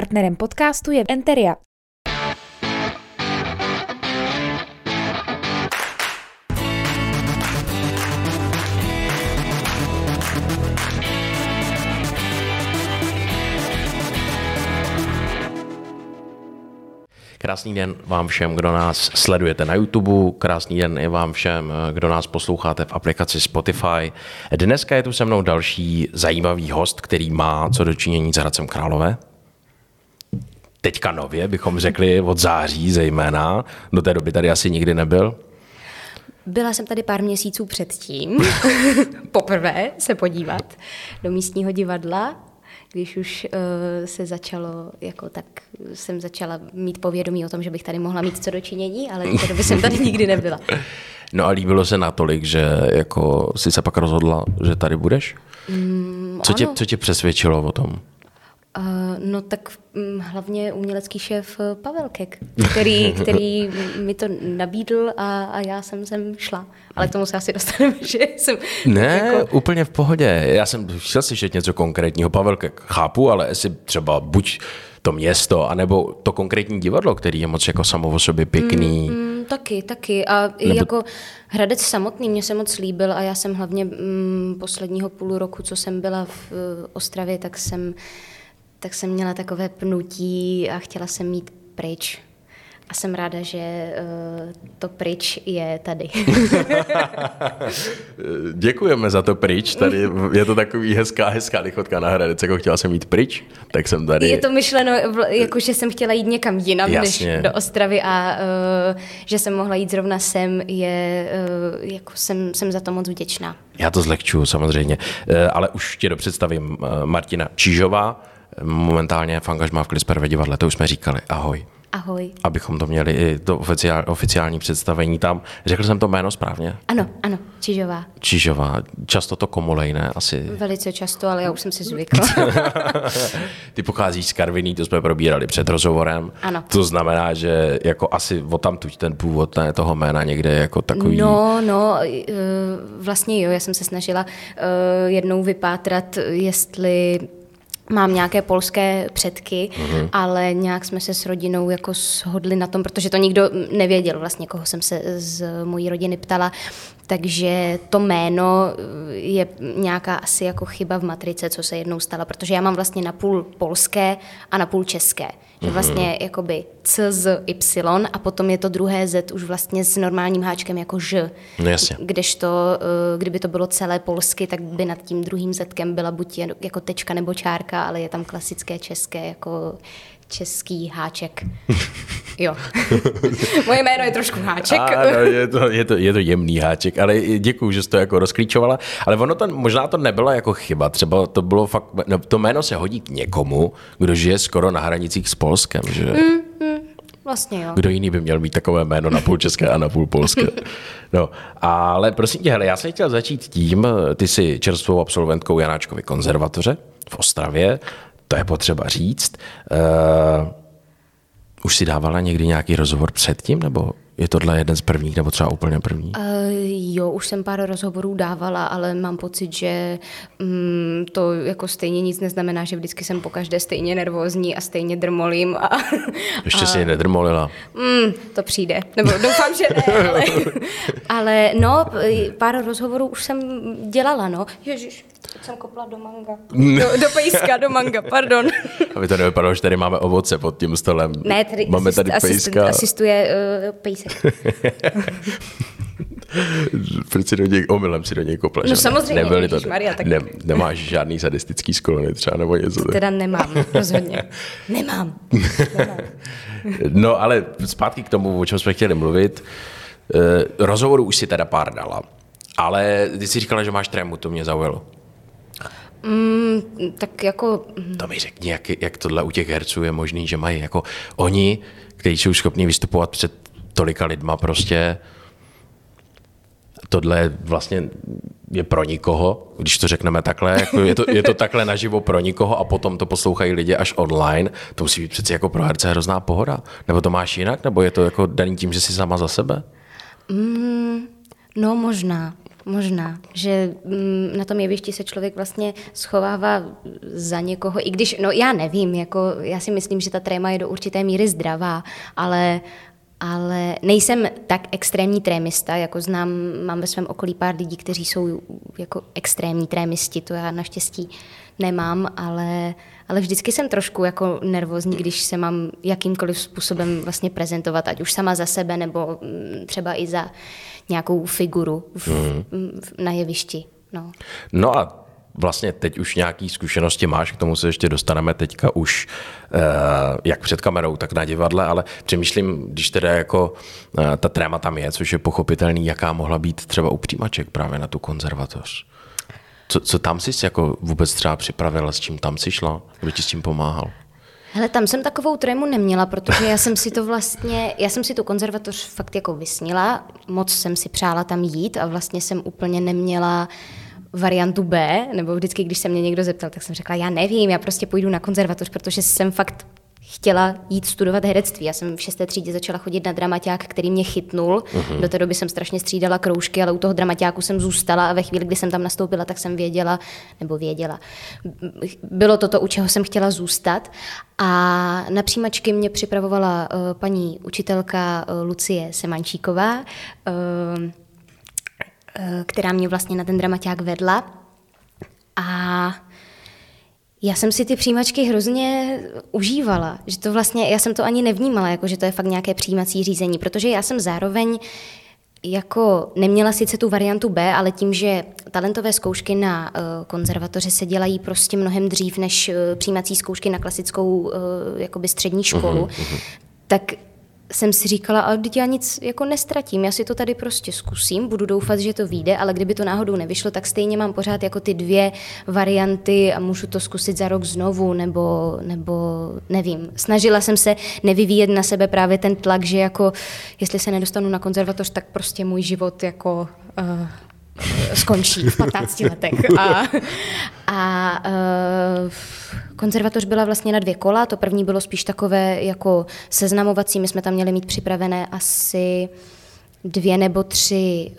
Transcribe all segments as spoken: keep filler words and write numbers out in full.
Partnerem podcastu je Enteria. Krásný den vám všem, kdo nás sledujete na YouTube, krásný den i vám všem, kdo nás posloucháte v aplikaci Spotify. Dneska je tu se mnou další zajímavý host, který má co dočinění s Hradcem Králové. Teďka nově, bychom řekli od září zejména, do té doby tady asi nikdy nebyl. Byla jsem tady pár měsíců předtím, poprvé se podívat do místního divadla. Když už uh, se začalo, jako tak jsem začala mít povědomí o tom, že bych tady mohla mít co dočinění, ale do té doby jsem tady nikdy nebyla. No a líbilo se natolik, že jako jsi se pak rozhodla, že tady budeš? Mm, co, tě, co tě přesvědčilo o tom? Uh, no tak um, hlavně umělecký šéf Pavel Kek, který, který mi to nabídl a, a já jsem sem šla. Ale k tomu se asi dostaneme, že jsem... Ne, jako... úplně v pohodě. Já jsem chtěl slyšet něco konkrétního. Pavel Kek chápu, ale jestli třeba buď to město, anebo to konkrétní divadlo, který je moc jako samo o sobě pěkný. Mm, mm, taky, taky. A nebo... jako Hradec samotný mě se moc líbil a já jsem hlavně mm, posledního půl roku, co jsem byla v uh, Ostravě, tak jsem... tak jsem měla takové pnutí a chtěla jsem mít pryč. A jsem ráda, že uh, to pryč je tady. Děkujeme za to pryč. Tady je to takový hezká, hezká lichotka na Hradec. Jako chtěla jsem jít pryč, tak jsem tady. Je to myšleno, jako, že jsem chtěla jít někam jinam, jasně, než do Ostravy a uh, že jsem mohla jít zrovna sem, je, uh, jako jsem, jsem za to moc vděčná. Já to zlehčuju samozřejmě, uh, ale už tě dopředstavím uh, Martina Čižová, momentálně v angažmá v Klicperově divadle, to už jsme říkali. Ahoj. Ahoj. Abychom to měli i to oficiál, oficiální představení tam. Řekl jsem to jméno správně? Ano, ano, Čižová. Čižová. Často to komolej, ne? Asi. Velice často, ale já už jsem si zvykla. Ty pocházíš z Karviní, to jsme probírali před rozhovorem. Ano. To znamená, že jako asi odtamtud ten původ, ne, toho jména někde jako takový... No, no, vlastně jo, já jsem se snažila jednou vypátrat, jestli... Mám nějaké polské předky, mm-hmm. ale nějak jsme se s rodinou jako shodli na tom, protože to nikdo nevěděl vlastně, koho jsem se z mojí rodiny ptala, takže to jméno je nějaká asi jako chyba v matrice, co se jednou stala, protože já mám vlastně napůl polské a napůl české, že vlastně jakoby C z Y a potom je to druhé Z už vlastně s normálním háčkem jako Ž, no jasně. Kdežto kdyby to bylo celé polsky, tak by nad tím druhým Zkem byla buď jako tečka nebo čárka, ale je tam klasické české jako český háček. Jo. Moje jméno je trošku háček. Ano, je to, je to, je to jemný háček, ale děkuju, že jsi to jako rozklíčovala. Ale ono to, možná to nebyla jako chyba, třeba to bylo fakt, no, to jméno se hodí k někomu, kdo žije skoro na hranicích s Polskem, že? Mm, mm, vlastně jo. Kdo jiný by měl mít takové jméno na půl české a na půl polské. No, ale prosím tě, hele, já jsem chtěl začít tím, ty jsi čerstvou absolventkou Janáčkovy konzervatoře v Ostravě, to je potřeba říct. Uh, už si dávala někdy nějaký rozhovor předtím, nebo je tohle jeden z prvních, nebo třeba úplně první? Uh, jo, už jsem pár rozhovorů dávala, ale mám pocit, že um, to jako stejně nic neznamená, že vždycky jsem pokaždé stejně nervózní a stejně drmolím. A, Ještě a, si nedrmolila. Um, to přijde, nebo doufám, že ne, ale, ale no, pár rozhovorů už jsem dělala, no. Ježiš. Teď jsem kopla do manga. Do, do pejska, do manga, pardon. Aby to nevypadalo, že tady máme ovoce pod tím stolem. Ne, tady, máme asist, tady pejska. Asistuje uh, pejsek. Proč si do něj, omylem si do něj kopla? No samozřejmě, Ježíš Maria, tak... Ne, nemáš žádný sadistický sklony třeba, nebo něco? To teda nemám, rozhodně. Nemám. nemám. No ale zpátky k tomu, o čem jsme chtěli mluvit. Uh, rozhovoru už si teda pár dala, ale ty jsi říkala, že máš trému, to mě zaujalo. Mm, tak jako... To mi řekni, jak, jak tohle u těch herců je možný, že mají jako oni, kteří jsou schopní vystupovat před tolika lidma prostě, tohle vlastně je pro nikoho, když to řekneme takhle, jako je, to, je to takhle naživo pro nikoho a potom to poslouchají lidi až online, to musí být přeci jako pro herce hrozná pohoda, nebo to máš jinak, nebo je to jako daný tím, že jsi sama za sebe? Mm, no možná. Možná, že na tom jevišti se člověk vlastně schovává za někoho, i když, no já nevím, jako já si myslím, že ta tréma je do určité míry zdravá, ale, ale nejsem tak extrémní trémista, jako znám, mám ve svém okolí pár lidí, kteří jsou jako extrémní trémisti, to já naštěstí nemám, ale, ale vždycky jsem trošku jako nervózní, když se mám jakýmkoliv způsobem vlastně prezentovat, ať už sama za sebe, nebo třeba i za nějakou figuru v, hmm. na jevišti. No. No a vlastně teď už nějaké zkušenosti máš, k tomu se ještě dostaneme teďka už eh, jak před kamerou, tak na divadle, ale přemýšlím, když teda jako eh, ta tréma tam je, což je pochopitelný, jaká mohla být třeba u přijímaček právě na tu konzervatoř. Co, co tam jsi jako vůbec třeba připravila, s čím tam jsi šla, kdo ti s tím pomáhal? Hele, tam jsem takovou trému neměla, protože já jsem si to vlastně, já jsem si tu konzervatoř fakt jako vysnila, moc jsem si přála tam jít a vlastně jsem úplně neměla variantu B, nebo vždycky, když se mě někdo zeptal, tak jsem řekla, já nevím, já prostě půjdu na konzervatoř, protože jsem fakt chtěla jít studovat herectví. Já jsem v šesté třídě začala chodit na dramaťák, který mě chytnul. Uhum. Do té doby jsem strašně střídala kroužky, ale u toho dramaťáku jsem zůstala a ve chvíli, kdy jsem tam nastoupila, tak jsem věděla, nebo věděla. Bylo to to, u čeho jsem chtěla zůstat. A na přijímačky mě připravovala uh, paní učitelka uh, Lucie Semančíková, uh, uh, která mě vlastně na ten dramaťák vedla. A já jsem si ty přijímačky hrozně užívala, že to vlastně, já jsem to ani nevnímala, jako že to je fakt nějaké přijímací řízení, protože já jsem zároveň jako neměla sice tu variantu B, ale tím, že talentové zkoušky na uh, konzervatoře se dělají prostě mnohem dřív než uh, přijímací zkoušky na klasickou uh, jakoby střední školu, uhum, uhum. tak jsem si říkala, ale teď já nic jako nestratím, já si to tady prostě zkusím, budu doufat, že to vyjde, ale kdyby to náhodou nevyšlo, tak stejně mám pořád jako ty dvě varianty a můžu to zkusit za rok znovu, nebo, nebo nevím. Snažila jsem se nevyvíjet na sebe právě ten tlak, že jako jestli se nedostanu na konzervatoř, tak prostě můj život jako uh, skončí v patnácti letech. A, a uh, konzervatoř byla vlastně na dvě kola, to první bylo spíš takové jako seznamovací, my jsme tam měli mít připravené asi dvě nebo tři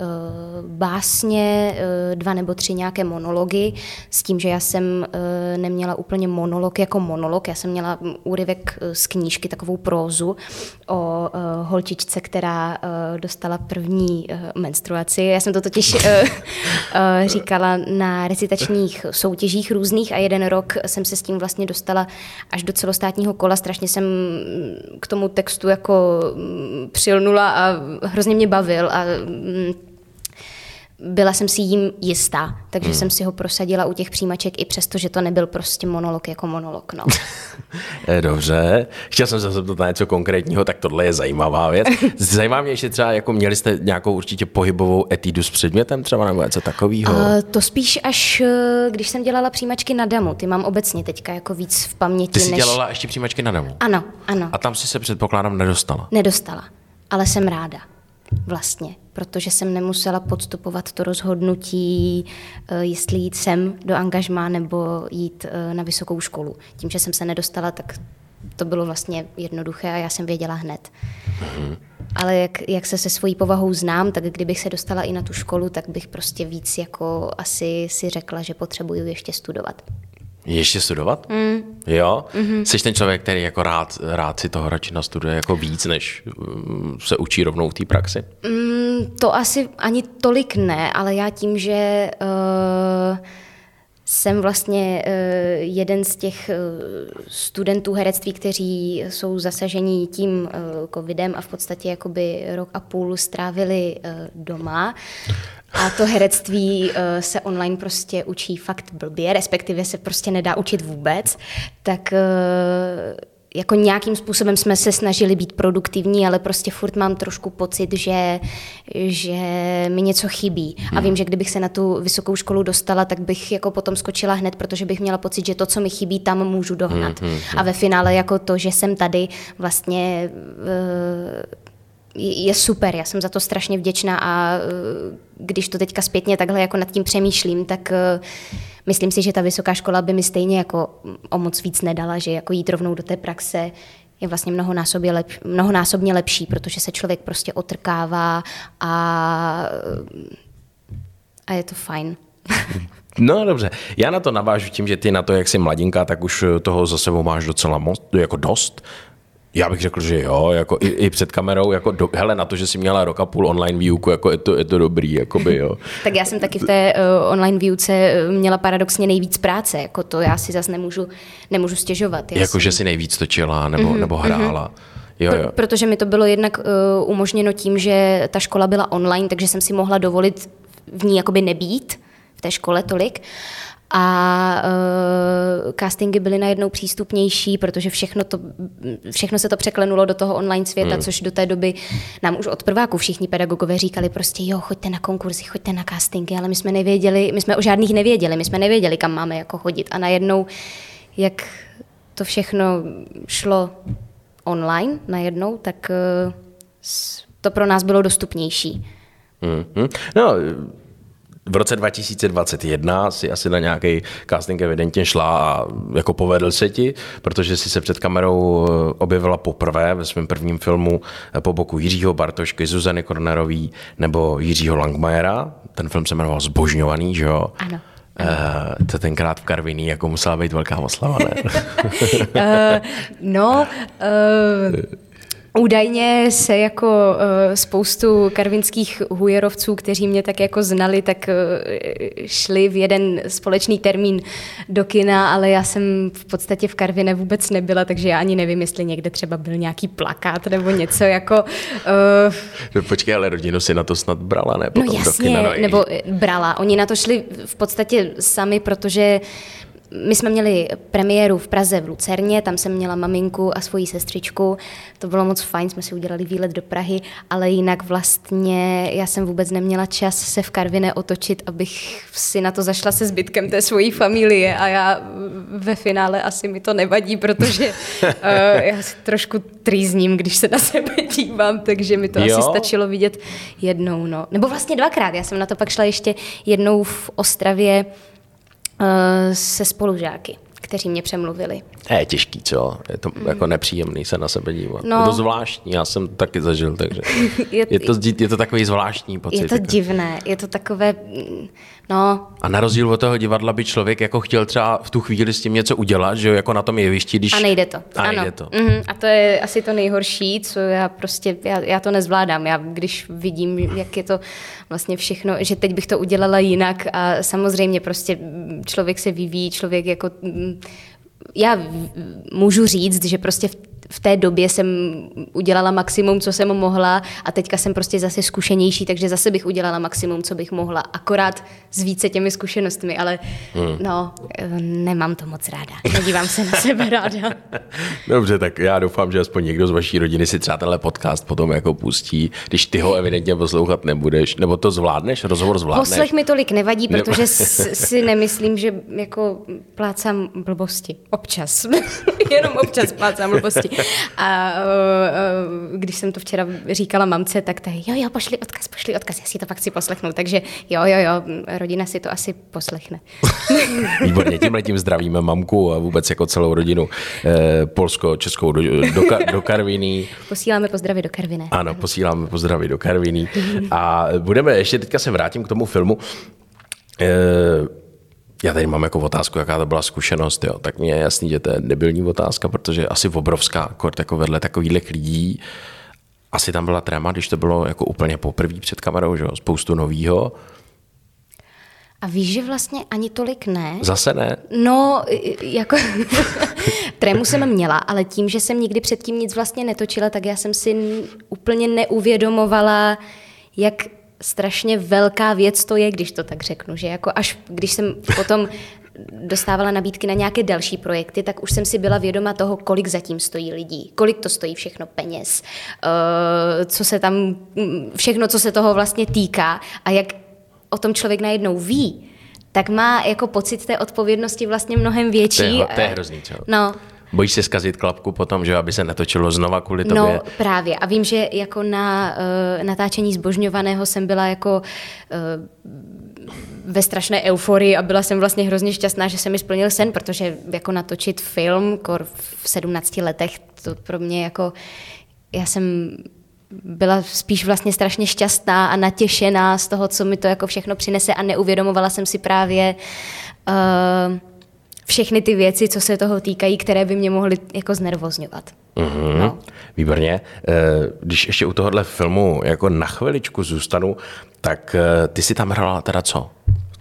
uh, básně, uh, dva nebo tři nějaké monology, s tím, že já jsem uh, neměla úplně monolog jako monolog, já jsem měla úryvek z knížky, takovou prózu o uh, holčičce, která uh, dostala první uh, menstruaci. Já jsem to totiž uh, uh, říkala na recitačních soutěžích různých a jeden rok jsem se s tím vlastně dostala až do celostátního kola, strašně jsem k tomu textu jako přilnula a hrozně mě bavil a byla jsem si jím jistá, takže hmm. jsem si ho prosadila u těch přijímaček i přesto, že to nebyl prostě monolog jako monolog. No. Dobře, chtěl jsem se zeptat na něco konkrétního, tak tohle je zajímavá věc. Zajímá mě ještě třeba, jako měli jste nějakou určitě pohybovou etudu s předmětem třeba nebo něco takového? Uh, to spíš až, když jsem dělala přijímačky na damu, ty mám obecně teďka jako víc v paměti. Ty jsi než... dělala ještě přijímačky na damu? Ano, ano. A tam si se předpokládám nedostala? Nedostala, ale jsem ráda. Vlastně, protože jsem nemusela podstupovat to rozhodnutí, jestli jít sem do angažmá nebo jít na vysokou školu. Tím, že jsem se nedostala, tak to bylo vlastně jednoduché a já jsem věděla hned. Mm. Ale jak, jak se se svojí povahou znám, tak kdybych se dostala i na tu školu, tak bych prostě víc jako asi si řekla, že potřebuju ještě studovat. Ještě studovat? Mm. Jo? Mm-hmm. Jsi ten člověk, který jako rád, rád si toho radši nastuduje jako víc, než se učí rovnou v té praxi? Mm, to asi ani tolik ne, ale já tím, že uh, jsem vlastně uh, jeden z těch uh, studentů herectví, kteří jsou zasaženi tím uh, covidem a v podstatě jakoby rok a půl strávili uh, doma, a to herectví se online prostě učí fakt blbě, respektive se prostě nedá učit vůbec, tak jako nějakým způsobem jsme se snažili být produktivní, ale prostě furt mám trošku pocit, že, že mi něco chybí. A vím, že kdybych se na tu vysokou školu dostala, tak bych jako potom skočila hned, protože bych měla pocit, že to, co mi chybí, tam můžu dohnat. A ve finále jako to, že jsem tady vlastně je super, já jsem za to strašně vděčná a když to teďka zpětně takhle jako nad tím přemýšlím, tak myslím si, že ta vysoká škola by mi stejně jako o moc víc nedala, že jako jít rovnou do té praxe je vlastně mnohonásobně, lep, mnohonásobně lepší, protože se člověk prostě otrkává a, a je to fajn. No dobře, já na to navážu tím, že ty na to, jak jsi mladinka, tak už toho za sebou máš docela moc, jako dost. Já bych řekl, že jo, jako i, i před kamerou, jako do, hele, na to, že jsi měla rok a půl online výuku, jako je to, je to dobrý, jakoby, jo. Tak já jsem taky v té uh, online výuce měla paradoxně nejvíc práce, jako to já si zase nemůžu, nemůžu stěžovat. Jako, jsem... že si nejvíc točila nebo, mm-hmm, nebo hrála. Mm-hmm. Jo, jo. Protože mi to bylo jednak uh, umožněno tím, že ta škola byla online, takže jsem si mohla dovolit v ní jakoby nebýt, v té škole tolik. A uh, castingy byly najednou přístupnější, protože všechno, to, všechno se to překlenulo do toho online světa, hmm. což do té doby nám už od prváku všichni pedagogové říkali prostě jo, choďte na konkurzy, choďte na castingy, ale my jsme nevěděli, my jsme o žádných nevěděli, my jsme nevěděli, kam máme jako chodit. A najednou, jak to všechno šlo online najednou, tak uh, to pro nás bylo dostupnější. Mm-hmm. No, v roce dva tisíce dvacet jedna si asi na nějaký casting evidentně šla a jako povedl se ti, protože si se před kamerou objevila poprvé ve svém prvním filmu po boku Jiřího Bartošky, Zuzany Kronerové nebo Jiřího Langmajera. Ten film se jmenoval Zbožňovaný, že jo? Ano. Uh, to tenkrát v Karviní, jako musela být velká oslava, ne? uh, no, uh, údajně se jako uh, spoustu karvinských hujerovců, kteří mě tak jako znali, tak uh, šli v jeden společný termín do kina, ale já jsem v podstatě v Karviné vůbec nebyla, takže já ani nevím, jestli někde třeba byl nějaký plakát nebo něco jako... Uh, no, počkej, ale rodinu si na to snad brala, ne? Potom no jasně, do kina, no nebo brala. Oni na to šli v podstatě sami, protože... My jsme měli premiéru v Praze v Lucerně, tam jsem měla maminku a svoji sestřičku, to bylo moc fajn, jsme si udělali výlet do Prahy, ale jinak vlastně já jsem vůbec neměla čas se v Karviné otočit, abych si na to zašla se zbytkem té svojí familie a já ve finále asi mi to nevadí, protože uh, já si trošku trýzním, když se na sebe dívám, takže mi to jo? asi stačilo vidět jednou, no. Nebo vlastně dvakrát, já jsem na to pak šla ještě jednou v Ostravě, se spolužáky, kteří mě přemluvili. Je těžký, co? Je to mm. jako nepříjemný se na sebe dívat. No, je to zvláštní, já jsem to taky zažil, takže je, to, je, to, je to takový zvláštní pocit. Je to jako divné, je to takové, no... A na rozdíl od toho divadla by člověk jako chtěl třeba v tu chvíli s tím něco udělat, že jo, jako na tom jevišti, když... A nejde to. A ano. Nejde to. Mm-hmm. A to je asi to nejhorší, co já prostě, já, já to nezvládám. Já když vidím, jak je to vlastně všechno, že teď bych to udělala jinak a samozřejmě prostě člověk se vyvíjí, člověk jako... Já můžu říct, že prostě v té době jsem udělala maximum, co jsem mohla a teďka jsem prostě zase zkušenější, takže zase bych udělala maximum, co bych mohla, akorát s více těmi zkušenostmi, ale hmm. no, nemám to moc ráda. Nedívám se na sebe ráda. Dobře, tak já doufám, že aspoň někdo z vaší rodiny si třeba tenhle podcast potom jako pustí, když ty ho evidentně poslouchat nebudeš, nebo to zvládneš, rozhovor zvládneš. Poslech mi tolik nevadí, protože si nemyslím, že jako plácám blbosti. Občas. Jenom občas plácám blbosti. A uh, když jsem to včera říkala mamce, tak tady, jo, jo, pošli odkaz, pošli odkaz, já si to pak si poslechnu. Takže jo, jo, jo, rodina si to asi poslechne. Výborně, tímhle tím zdravíme mamku a vůbec jako celou rodinu eh, polsko-českou do, do, do Karviní. Posíláme pozdravy do Karviné. Ano, posíláme pozdravy do Karviní. A budeme, ještě teďka se vrátím k tomu filmu. Eh, Já tady mám jako otázku, jaká to byla zkušenost, jo. Tak mně je jasný, že to je debilní otázka, protože asi obrovská, kort jako vedle takových lidí. Asi tam byla tréma, když to bylo jako úplně poprvé před kamerou, že jo, spoustu novýho. A víš, že vlastně ani tolik ne? Zase ne? No, jako trému jsem měla, ale tím, že jsem nikdy předtím nic vlastně netočila, tak já jsem si úplně neuvědomovala, jak... strašně velká věc to je, když to tak řeknu, že jako až když jsem potom dostávala nabídky na nějaké další projekty, tak už jsem si byla vědoma toho, kolik zatím stojí lidí, kolik to stojí všechno peněz, co se tam, všechno, co se toho vlastně týká a jak o tom člověk najednou ví, tak má jako pocit té odpovědnosti vlastně mnohem větší. To je hrozný, čo? No. Bojíš se zkazit klapku potom, že aby se natočilo znova kvůli tobě? No právě a vím, že jako na uh, natáčení Zbožňovaného jsem byla jako uh, ve strašné euforii a byla jsem vlastně hrozně šťastná, že se mi splnil sen, protože jako natočit film kor v sedmnácti letech, to pro mě jako, já jsem byla spíš vlastně strašně šťastná a natěšená z toho, co mi to jako všechno přinese, a neuvědomovala jsem si právě uh, všechny ty věci, co se toho týkají, které by mě mohly jako znervozňovat. Mm-hmm. No. Výborně. Když ještě u tohohle filmu jako na chviličku zůstanu, tak ty jsi tam hrála teda co?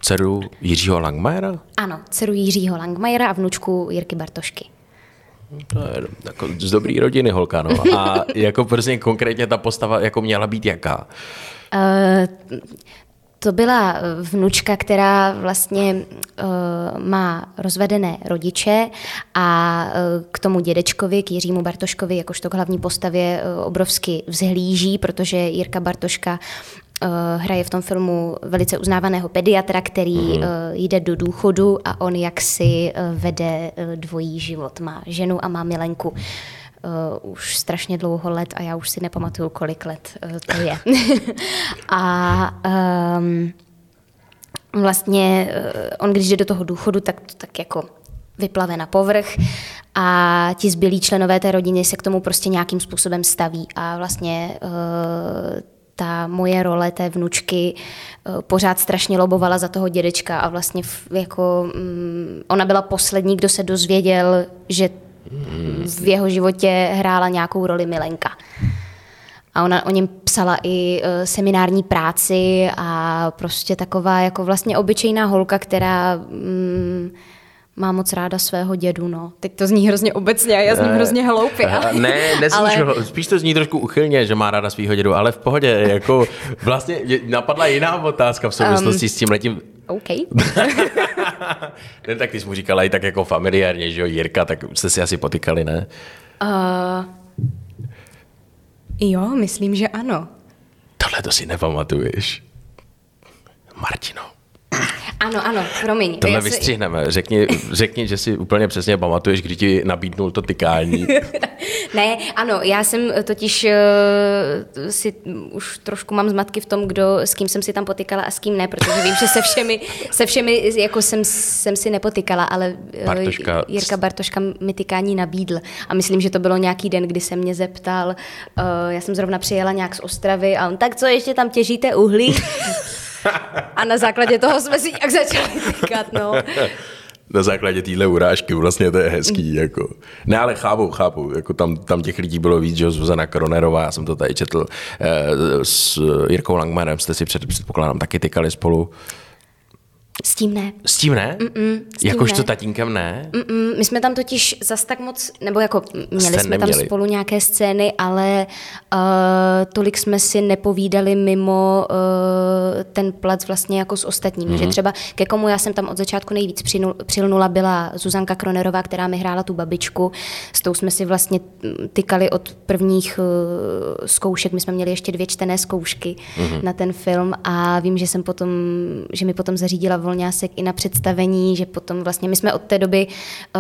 Dceru Jiřího Langmajera? Ano, dceru Jiřího Langmajera a vnučku Jirky Bartošky. To je jako z dobrý rodiny holka, no. A jako prostě konkrétně ta postava jako měla být jaká? Uh, to byla vnučka, která vlastně uh, má rozvedené rodiče a uh, k tomu dědečkovi, k Jiřímu Bartoškovi, jakožto k hlavní postavě uh, obrovsky vzhlíží, protože Jirka Bartoška hraje v tom filmu velice uznávaného pediatra, který mm. jde do důchodu a on jaksi vede dvojí život. Má ženu a má milenku už strašně dlouho let a já už si nepamatuju, kolik let to je. A um, vlastně on, když jde do toho důchodu, tak to tak jako vyplave na povrch a ti zbylí členové té rodiny se k tomu prostě nějakým způsobem staví a vlastně uh, ta moje role té vnučky pořád strašně lobovala za toho dědečka a vlastně jako ona byla poslední, kdo se dozvěděl, že v jeho životě hrála nějakou roli milenka. A ona o něm psala i seminární práci a prostě taková jako vlastně obyčejná holka, která mm, má moc ráda svého dědu, no. Teď to zní hrozně obecně a já zním hrozně hloupě. Ale... Ne, nezníš, ale... spíš to zní trošku uchylně, že má ráda svého dědu, ale v pohodě, jako vlastně napadla jiná otázka v souvislosti um... s tímhletím. OK. Ne, tak ty jsi mu říkala i tak jako familiárně, že jo, Jirka, tak jste si asi potykali, ne? Uh... Jo, myslím, že ano. Tohle to si nepamatuješ. Martino. Ano, ano, promiň. Tohle vystřihneme. Si... Řekni, řekni, že si úplně přesně pamatuješ, kdy ti nabídnul to tykání. Ne, ano, já jsem totiž uh, si už trošku mám zmatky v tom, kdo, s kým jsem si tam potykala a s kým ne, protože vím, že se všemi, se všemi jako jsem, jsem si nepotykala, ale uh, Bartoška... Jirka Bartoška mi tykání nabídl. A myslím, že to bylo nějaký den, kdy se mě zeptal, uh, já jsem zrovna přijela nějak z Ostravy a on, tak co, ještě tam těžíte uhlí? A na základě toho jsme si jak začali tykat, no. Na základě téhle urážky, vlastně to je hezký, jako. Ne, ale chápu, chápu, jako tam, tam těch lidí bylo víc, že Zuzana Kronerová, já jsem to tady četl, eh, s Jirkou Langmajerem jste si před, předpokládám, taky tykali spolu. S tím ne. S tím ne? Jakož to tatínkem ne? Mm-mm. My jsme tam totiž zas tak moc, nebo jako měli Scén jsme neměli. Tam spolu nějaké scény, ale uh, tolik jsme si nepovídali mimo uh, ten plac vlastně jako s ostatními. Mm-hmm. Že třeba ke komu já jsem tam od začátku nejvíc přilnula byla Zuzanka Kronerová, která mi hrála tu babičku. S tou jsme si vlastně tykali od prvních uh, zkoušek. My jsme měli ještě dvě čtené zkoušky mm-hmm. na ten film a vím, že jsem potom, že mi potom zařídila Volňásek i na představení, že potom vlastně my jsme od té doby,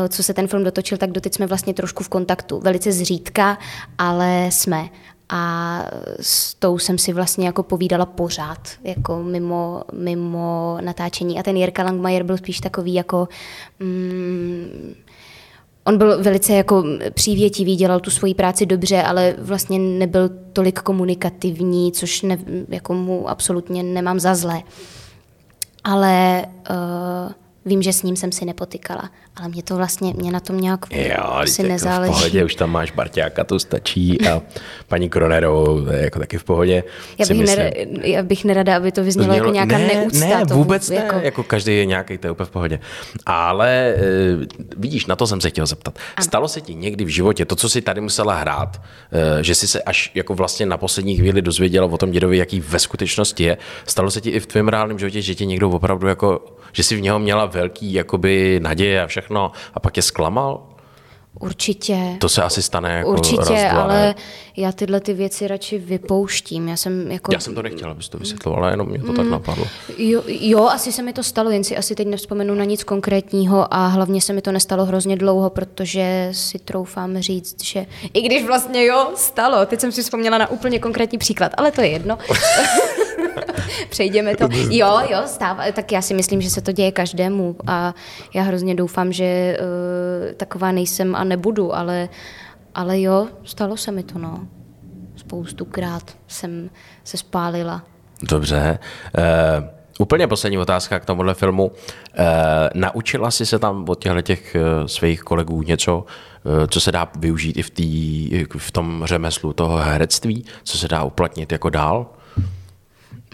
co se ten film dotočil, tak doteď jsme vlastně trošku v kontaktu. Velice zřídka, ale jsme. A s tou jsem si vlastně jako povídala pořád, jako mimo, mimo natáčení. A ten Jirka Langmajer byl spíš takový jako... Mm, on byl velice jako přívětivý, dělal tu svoji práci dobře, ale vlastně nebyl tolik komunikativní, což ne, jako mu absolutně nemám za zlé. Ale uh, vím, že s ním jsem si nepotykala. Ale mě to vlastně, mě na tom nějak asi nezáleží. V pohodě, už tam máš Barťáka, to stačí a paní Kronerovou je jako taky v pohodě. Já bych, myslím, ner- já bych nerada, aby to vyznělo jako nějaká ne, neúcta. Ne, vůbec tomu, ne, jako, jako každý je nějaký, to je úplně v pohodě. Ale uh, vidíš, na to jsem se chtěl zeptat. Ano. Stalo se ti někdy v životě to, co jsi tady musela hrát, uh, že jsi se až jako vlastně na poslední chvíli dozvěděla o tom dědovi, jaký ve skutečnosti je, stalo se ti i v tvém reálném životě, že ti někdo opravdu jako, že jsi v něho měla velký jakoby naděje a všechno a pak je zklamal? Určitě. To se asi stane jako Určitě, rozdvané. Ale já tyhle ty věci radši vypouštím. Já jsem jako... Já jsem to nechtěla, abys to vysvětlovala, jenom mě to mm. tak napadlo. Jo, jo, asi se mi to stalo, jen si asi teď nevzpomenu na nic konkrétního a hlavně se mi to nestalo hrozně dlouho, protože si troufám říct, že... I když vlastně jo, stalo. Teď jsem si vzpomněla na úplně konkrétní příklad, ale to je jedno. Přejdeme to. Jo, jo, stává. Tak já si myslím, že se to děje každému a já hrozně doufám, že uh, taková nejsem a nebudu, ale, ale jo, stalo se mi to, no. spoustukrát jsem se spálila. Dobře. Uh, úplně poslední otázka k tomuhle filmu. Uh, naučila jsi se tam od těch uh, svých kolegů něco, uh, co se dá využít i v, tý, v tom řemeslu toho herectví, co se dá uplatnit jako dál?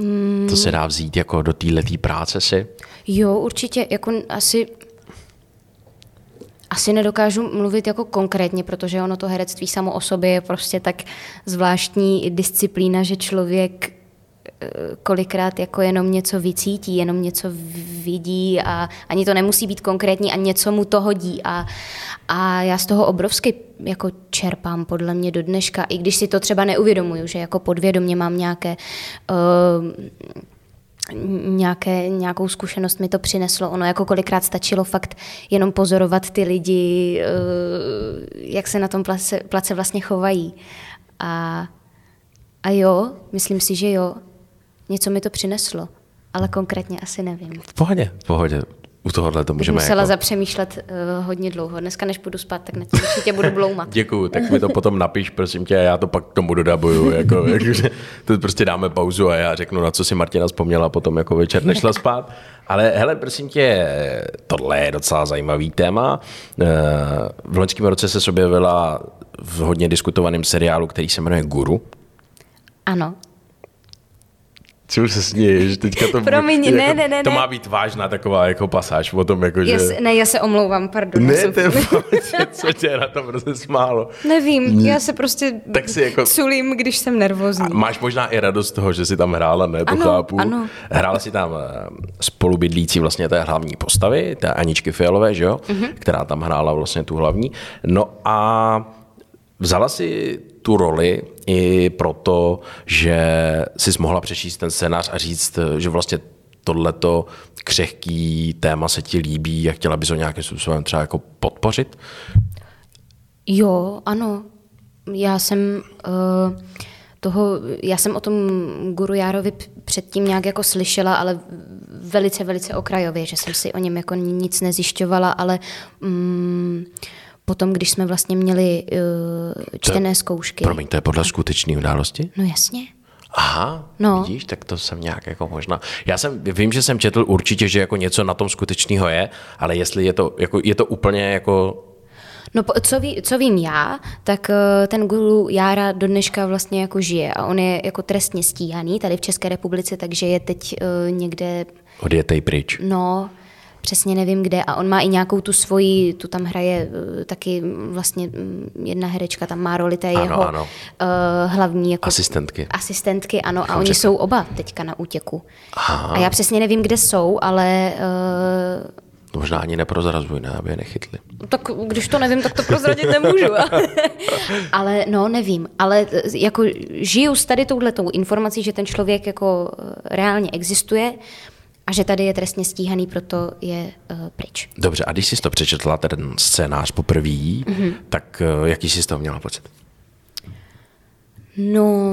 Mm. To se dá vzít jako do této práce si? Jo, určitě. Jako asi... Asi nedokážu mluvit jako konkrétně, protože ono to herectví samo o sobě je prostě tak zvláštní disciplína, že člověk kolikrát jako jenom něco vycítí, jenom něco vidí a ani to nemusí být konkrétní a něco mu to hodí. A, a já z toho obrovsky jako čerpám podle mě do dneška, i když si to třeba neuvědomuju, že jako podvědomě mám nějaké... Uh, Nějaké, nějakou zkušenost mi to přineslo. Ono jako kolikrát stačilo fakt jenom pozorovat ty lidi, jak se na tom place, place vlastně chovají. A, a jo, myslím si, že jo, něco mi to přineslo, ale konkrétně asi nevím. V pohodě, v pohodě. U tohohle to můžeme musela jako... zapřemýšlet uh, hodně dlouho. Dneska, než půjdu spát, tak na tím určitě budu bloumat. Děkuju, tak mi to potom napiš, prosím tě, a já to pak k tomu dodabuju. Jako, jakože, to prostě dáme pauzu a já řeknu, na co si Martina vzpomněla potom jako večer, než šla spát. Ale hele, prosím tě, tohle je docela zajímavý téma. V loňském roce se objevila v hodně diskutovaném seriálu, který se jmenuje Guru. Ano. Co už se sněješ, teďka to, Promiň, jako, ne, ne, ne, to má být vážná taková jako pasáž o tom, jako, že... Jas, ne, já se omlouvám, pardon. Ne, jsem... to je prostě, co tě na tom prostě smálo. Nevím, já se prostě tak si jako... culím, když jsem nervózní. A máš možná i radost z toho, že jsi tam hrála, ne, to ano, chápu. Ano. Hrála si tam spolubydlící vlastně té hlavní postavy, té Aničky Fialové, že jo, uh-huh. která tam hrála vlastně tu hlavní. No a vzala si tu roli i proto, že jsi mohla přečíst ten scénář a říct, že vlastně tohleto křehký téma se ti líbí a chtěla bys ho nějakým způsobem třeba jako podpořit? Jo, ano. Já jsem uh, toho, já jsem o tom Guru Járovi předtím nějak jako slyšela, ale velice, velice okrajově, že jsem si o něm jako nic nezjišťovala, ale um, potom, když jsme vlastně měli uh, čtené to, zkoušky. Promiň, to je podle skutečné události? No jasně. Aha, no. Vidíš, tak to jsem nějak jako možná... Já jsem, vím, že jsem četl určitě, že jako něco na tom skutečného je, ale jestli je to, jako, je to úplně jako... No, co, ví, co vím já, tak ten Guru Jara do dneška vlastně jako žije a on je jako trestně stíhaný tady v České republice, takže je teď uh, někde... Odjetej pryč. No... Přesně nevím kde a on má i nějakou tu svoji, tu tam hraje taky vlastně jedna herečka, tam má roli té ano, jeho ano. Uh, hlavní jako asistentky. Asistentky, ano, a oni čekám. Jsou oba teďka na útěku. Aha. A já přesně nevím, kde jsou, ale... Uh, to možná ani neprozrazuj, ne, aby je nechytli. Tak když to nevím, tak to prozradit nemůžu. Ale, ale no, nevím. Ale jako žiju s tady touhletou informací, že ten člověk jako reálně existuje, a že tady je trestně stíhaný, proto je uh, pryč. Dobře, a když jsi to přečetla, ten scénář poprvé, mm-hmm. tak uh, jaký jsi z toho měla pocit? No,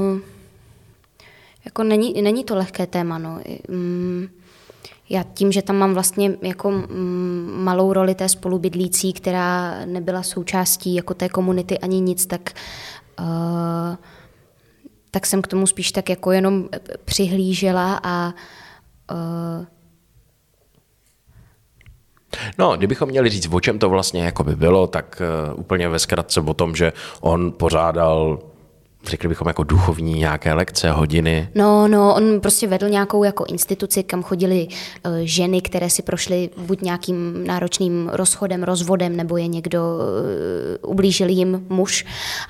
jako není, není to lehké téma, no. Mm, já tím, že tam mám vlastně jako mm, malou roli té spolubydlící, která nebyla součástí jako té komunity ani nic, tak... Uh, tak jsem k tomu spíš tak jako jenom přihlížela a... No, kdybychom měli říct, o čem to vlastně jako by bylo, tak uh, úplně ve zkratce o tom, že on pořádal, řekli bychom jako duchovní nějaké lekce, hodiny. No, no, on prostě vedl nějakou jako instituci, kam chodili uh, ženy, které si prošly buď nějakým náročným rozchodem, rozvodem, nebo je někdo, uh, ublížil jim muž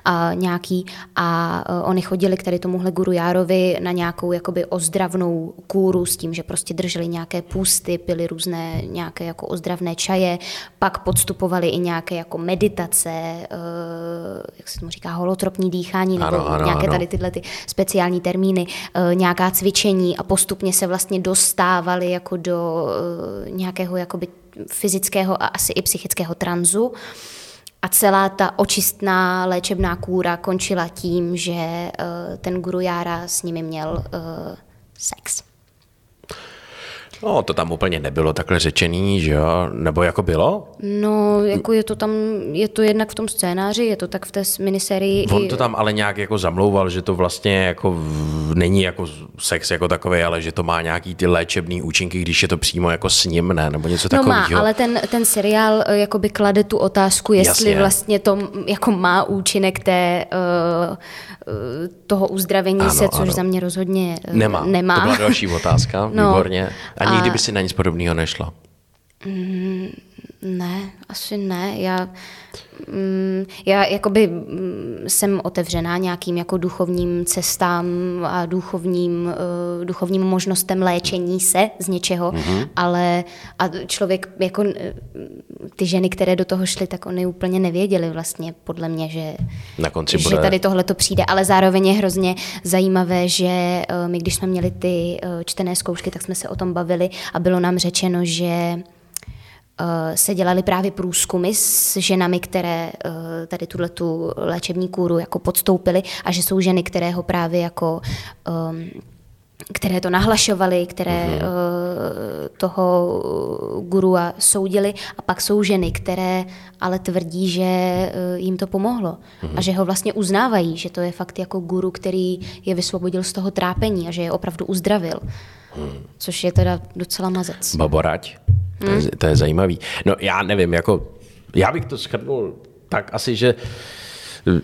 a nějaký a uh, oni chodili k tady tomuhle Guru Járovi na nějakou jakoby ozdravnou kůru s tím, že prostě drželi nějaké půsty, pili různé nějaké jako ozdravné čaje, pak podstupovali i nějaké jako meditace, uh, jak se tomu říká, holotropní dýchání, nebo Ano, nějaké ano. tady tyhle ty speciální termíny, uh, nějaká cvičení a postupně se vlastně dostávali jako do uh, nějakého jakoby fyzického a asi i psychického tranzu. A celá ta očistná léčebná kůra končila tím, že uh, ten Guru Jára s nimi měl uh, sex. No, to tam úplně nebylo takhle řečený, že jo? Nebo jako bylo? No, jako je to tam, je to jednak v tom scénáři, je to tak v té miniserii. On to tam ale nějak jako zamlouval, že to vlastně jako není jako sex jako takový, ale že to má nějaký ty léčebný účinky, když je to přímo jako s ním, ne? Nebo něco takového. No má, ale ten, ten seriál jakoby klade tu otázku, jestli Jasně. vlastně to jako má účinek té, toho uzdravení ano, se, což ano. za mě rozhodně nemá. nemá. To byla další otázka, no. Výborně. A nikdy by si na nic podobného nešla? Mm, ne, asi ne. Já, mm, já jakoby mm, jsem otevřená nějakým jako duchovním cestám a duchovním, uh, duchovním možnostem léčení se z něčeho, mm-hmm. ale a člověk, jako ty ženy, které do toho šly, tak oni úplně nevěděly vlastně podle mě, že, na konci bude... že tady tohle to přijde, ale zároveň je hrozně zajímavé, že uh, my, když jsme měli ty uh, čtené zkoušky, tak jsme se o tom bavili a bylo nám řečeno, že se dělaly právě průzkumy s ženami, které tady tuhletu léčební kůru jako podstoupily a že jsou ženy, které ho právě jako, které to nahlašovaly, které toho gurua soudily a pak jsou ženy, které ale tvrdí, že jim to pomohlo a že ho vlastně uznávají, že to je fakt jako guru, který je vysvobodil z toho trápení a že je opravdu uzdravil, což je teda docela mazec. Baborať. To je, to je zajímavý. No já nevím, jako, já bych to shrnul tak asi, že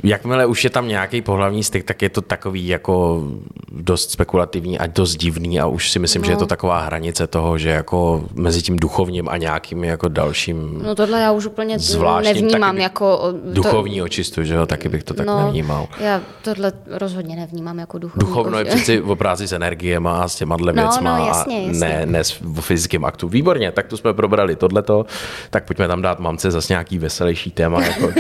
jakmile už je tam nějaký pohlavní styk, tak je to takový jako dost spekulativní a dost divný a už si myslím, no. že je to taková hranice toho, že jako mezi tím duchovním a nějakým jako dalším. No tohle já už úplně nevnímám jako duchovní to... očistu, že jo, taky bych to tak no, nevnímal. Já tohle rozhodně nevnímám jako duchovní. Duchovno je přeci o práci s energiemi a s těma dle no, věcma no, jasně, jasně. a ne, ne s fyzickým aktu. Výborně, tak to jsme probrali tohleto, tak pojďme tam dát mamce zase nějaký veselější téma. Jako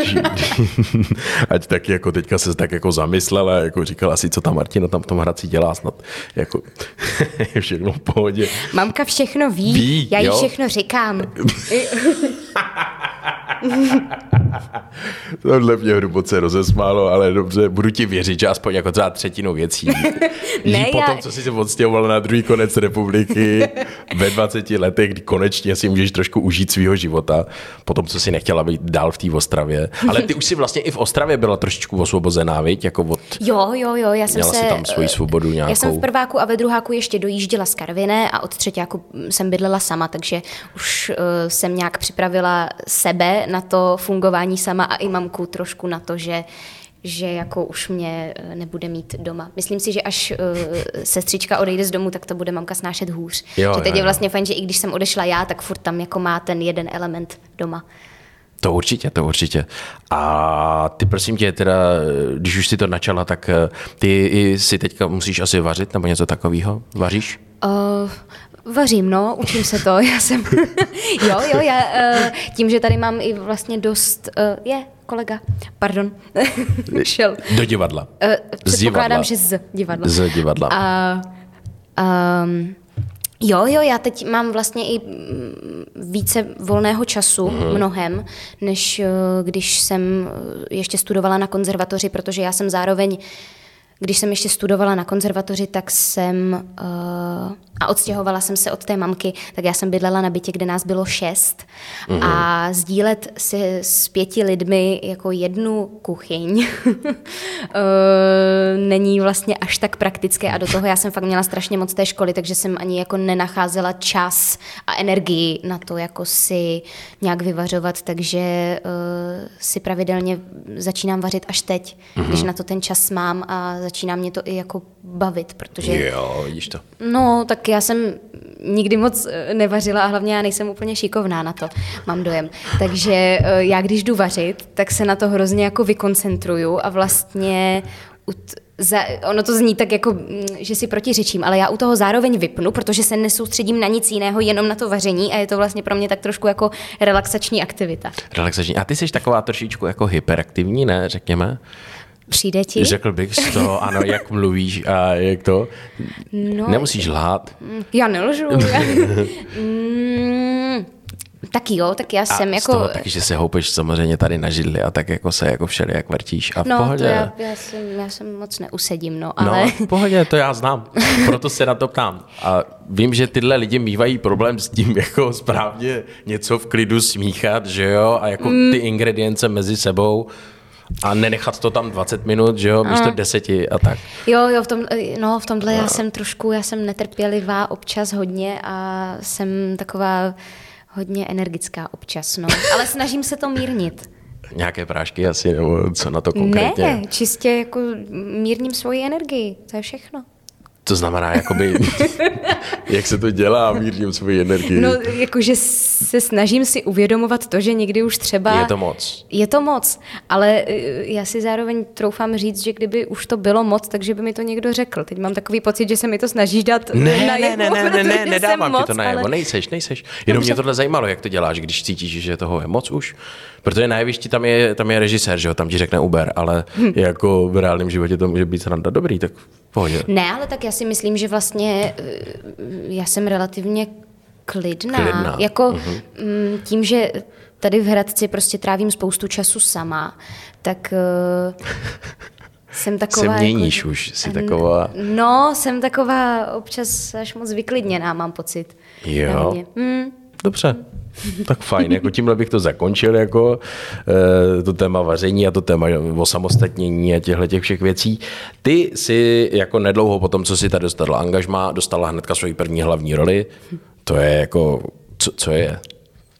ať taky jako teďka se tak jako zamyslela, jako říkala si, co ta Martina tam v tom Hradci dělá, snad jako je všechno v pohodě. Mamka všechno ví, ví já jí jo? všechno říkám. Tohle mě hruboce rozesmálo, ale dobře, budu ti věřit, že aspoň jako třeba třetinu věcí. Ne, po já... tom, co jsi se odstěhovala na druhý konec republiky ve dvaceti letech, kdy konečně si můžeš trošku užít svýho života, po tom, co jsi nechtěla být dál v té Ostravě. Ale ty už si vlastně i v Ostravě byla trošičku osvobozená, viď? Jako od... Jo, jo, jo, já jsem měla se... si tam svoji svobodu nějakou. Já jsem v prváku a ve druháku ještě dojížděla z Karviné a od třetíku jsem bydlela sama, takže už uh, jsem nějak připravila sebe na to fungování sama a i mamku trošku na to, že, že jako už mě nebude mít doma. Myslím si, že až uh, sestřička odejde z domu, tak to bude mamka snášet hůř. Jo, že teď jo, je vlastně jo. fajn, že i když jsem odešla já, tak furt tam jako má ten jeden element doma. To určitě, to určitě. A ty prosím tě, teda, když už jsi to načala, tak ty si teďka musíš asi vařit nebo něco takového? Vaříš? Uh... Vařím, no, učím se to, já jsem, jo, jo, já tím, že tady mám i vlastně dost, je, kolega, pardon, šel. Do divadla. Předpokládám, že z divadla. Z divadla. A, um, jo, jo, já teď mám vlastně i více volného času mm. mnohem, než když jsem ještě studovala na konzervatoři, protože já jsem zároveň Když jsem ještě studovala na konzervatoři, tak jsem uh, a odstěhovala jsem se od té mamky, tak já jsem bydlela na bytě, kde nás bylo šest mm-hmm. a sdílet si s pěti lidmi jako jednu kuchyň uh, není vlastně až tak praktické a do toho já jsem fakt měla strašně moc té školy, takže jsem ani jako nenacházela čas a energii na to jako si nějak vyvařovat, takže uh, si pravidelně začínám vařit až teď, mm-hmm. když na to ten čas mám a začíná mě to i jako bavit, protože... Jo, vidíš to. No, tak já jsem nikdy moc nevařila a hlavně já nejsem úplně šikovná na to, mám dojem. Takže já když jdu vařit, tak se na to hrozně jako vykoncentruju a vlastně... Za, ono to zní tak jako, že si protiřečím, ale já u toho zároveň vypnu, protože se nesoustředím na nic jiného, jenom na to vaření a je to vlastně pro mě tak trošku jako relaxační aktivita. Relaxační. A ty jsi taková trošičku jako hyperaktivní, ne, řekněme? Přijde ti? Řekl bych z toho, ano, jak mluvíš a jak to. No, nemusíš lhát. Já nelžu. Já... Taky jo, tak já jsem a jako... A taky, že se houpeš samozřejmě tady na židli a tak jako se jako všelijak vrtíš a v no, pohodě. No, to já, já, jsem, já jsem moc neusedím, no, ale... No, v pohodě, to já znám, proto se na to ptám. A vím, že tyhle lidi mívají problém s tím jako správně něco v klidu smíchat, že jo, a jako ty ingredience mezi sebou. A nenechat to tam dvacet minut, že jo, místo deseti a tak. Jo, jo, v tom, no, v tomhle no. já jsem trošku, já jsem netrpělivá občas hodně a jsem taková hodně energická občas, no. Ale snažím se to mírnit. Nějaké prášky asi, nebo co na to konkrétně? Ne, čistě jako mírním svoji energii, to je všechno. To znamená, jakoby, jak se to dělá, mírním svoji energii. No, jakože se snažím si uvědomovat to, že někdy už třeba... Je to moc. Je to moc, ale já si zároveň troufám říct, že kdyby už to bylo moc, takže by mi to někdo řekl. Teď mám takový pocit, že se mi to snažíš dát ne, najevo. Ne, ne, ne, ne, ne, nedávám ti to najevo, ale... nejseš, nejseš. Jenom dobře. Mě tohle zajímalo, jak to děláš, když cítíš, že toho je moc už. Protože na jevišti tam je, tam je režisér, že jo, tam ti řekne uber, ale hm. jako v reálném životě to může být sranda. Dobrý, tak pohodě. Ne, ale tak já si myslím, že vlastně já jsem relativně klidná. klidná. Jako uh-huh. tím, že tady v Hradci prostě trávím spoustu času sama, tak... Jsem taková, se měníš jako, už, jsi taková... No, jsem taková občas až moc vyklidněná, mám pocit. Jo, hmm. dobře. Tak fajn, jako tímhle bych to zakončil, jako to téma vaření a to téma osamostatnění a těchto těch všech věcí. Ty si jako nedlouho po tom, co si tady dostala angažmá, dostala hnedka svoji první hlavní roli. To je jako, co, co je?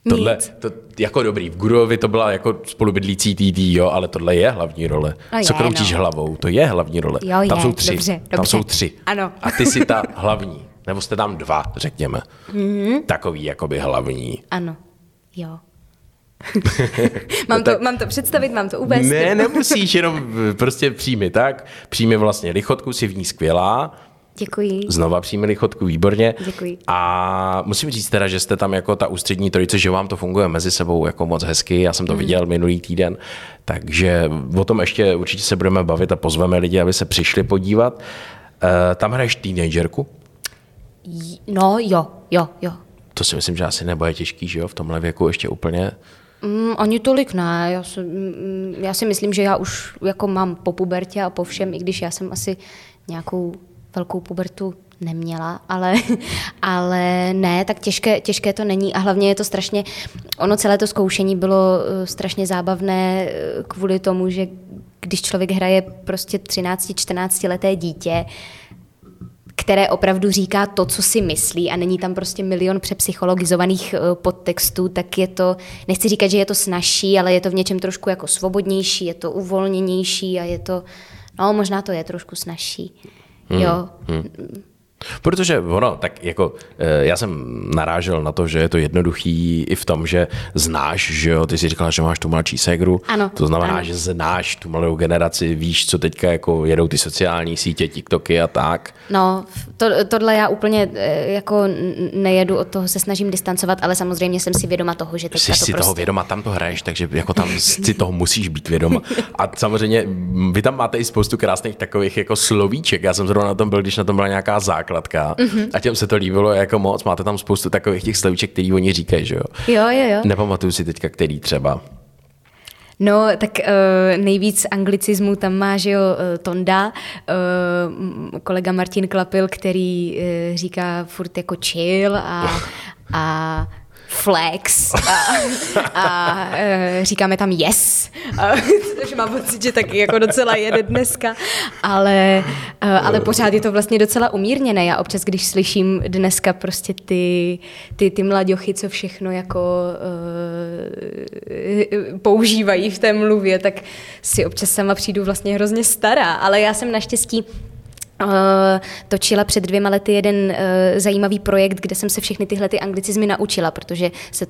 Tohle, to, jako dobrý, v Guruovi to byla jako spolubydlící týdý, jo, ale tohle je hlavní role. No co je, kroutíš no. hlavou, to je hlavní role. Jo, tam je, jsou tři, dobře, tam dobře. jsou tři. Ano. A ty jsi ta hlavní. Nebo jste tam dva, řekněme. Mm-hmm. Takový jakoby hlavní. Ano, jo. mám, to, mám to představit, mám to uvést. Ne, nemusíš, jenom prostě přijmi, tak? Přijmi vlastně lichotku, si v ní skvělá. Děkuji. Znova přijmi lichotku, výborně. Děkuji. A musím říct teda, že jste tam jako ta ústřední trojice, že vám to funguje mezi sebou jako moc hezky, já jsem to mm. viděl minulý týden, takže o tom ještě určitě se budeme bavit a pozveme lidi, aby se přišli podívat. E, tam hraješ teenagerku? No jo, jo, jo. To si myslím, že asi nebude těžký, že jo, v tomhle věku ještě úplně? Mm, ani tolik ne, já si, já si myslím, že já už jako mám po pubertě a po všem, i když já jsem asi nějakou velkou pubertu neměla, ale, ale ne, tak těžké, těžké to není a hlavně je to strašně, ono celé to zkoušení bylo strašně zábavné kvůli tomu, že když člověk hraje prostě třináct čtrnáct leté dítě, které opravdu říká to, co si myslí a není tam prostě milion přepsychologizovaných podtextů, tak je to, nechci říkat, že je to snazší, ale je to v něčem trošku jako svobodnější, je to uvolněnější a je to, no možná to je trošku snazší. Hmm. Jo. Hmm. Protože ono, tak jako já jsem narážel na to, že je to jednoduchý i v tom, že znáš, že jo, ty jsi říkala, že máš tu mladší ségru, ano, to znamená, ano. že znáš tu mladou generaci, víš, co teďka jako jedou ty sociální sítě, TikToky a tak. No, to, tohle já úplně jako nejedu, od toho se snažím distancovat, ale samozřejmě jsem si vědoma toho, že teďka jsi to prostě... Jsi si toho vědoma, tam to hraješ, takže jako tam si toho musíš být vědoma. A samozřejmě vy tam máte i spoustu krásných takových jako slovíček, já jsem zrovna na tom byl, když na tom byla nějaká základka. Mm-hmm. A těm se to líbilo jako moc. Máte tam spoustu takových těch slovíček, který oni říkají, že jo? Jo, jo, jo. Nepamatuju si teďka, který třeba. No, tak uh, nejvíc anglicismů tam má, že jo, Tonda, uh, kolega Martin Klapil, který uh, říká furt jako chill a... a flex a, a e, říkáme tam yes, takže mám pocit, že taky jako docela jede dneska, ale, e, ale pořád je to vlastně docela umírněné. Já občas, když slyším dneska prostě ty, ty, ty mlaďochy, co všechno jako e, používají v té mluvě, tak si občas sama přijdu vlastně hrozně stará, ale já jsem naštěstí točila před dvěma lety jeden zajímavý projekt, kde jsem se všechny tyhle ty anglicizmy naučila, protože se,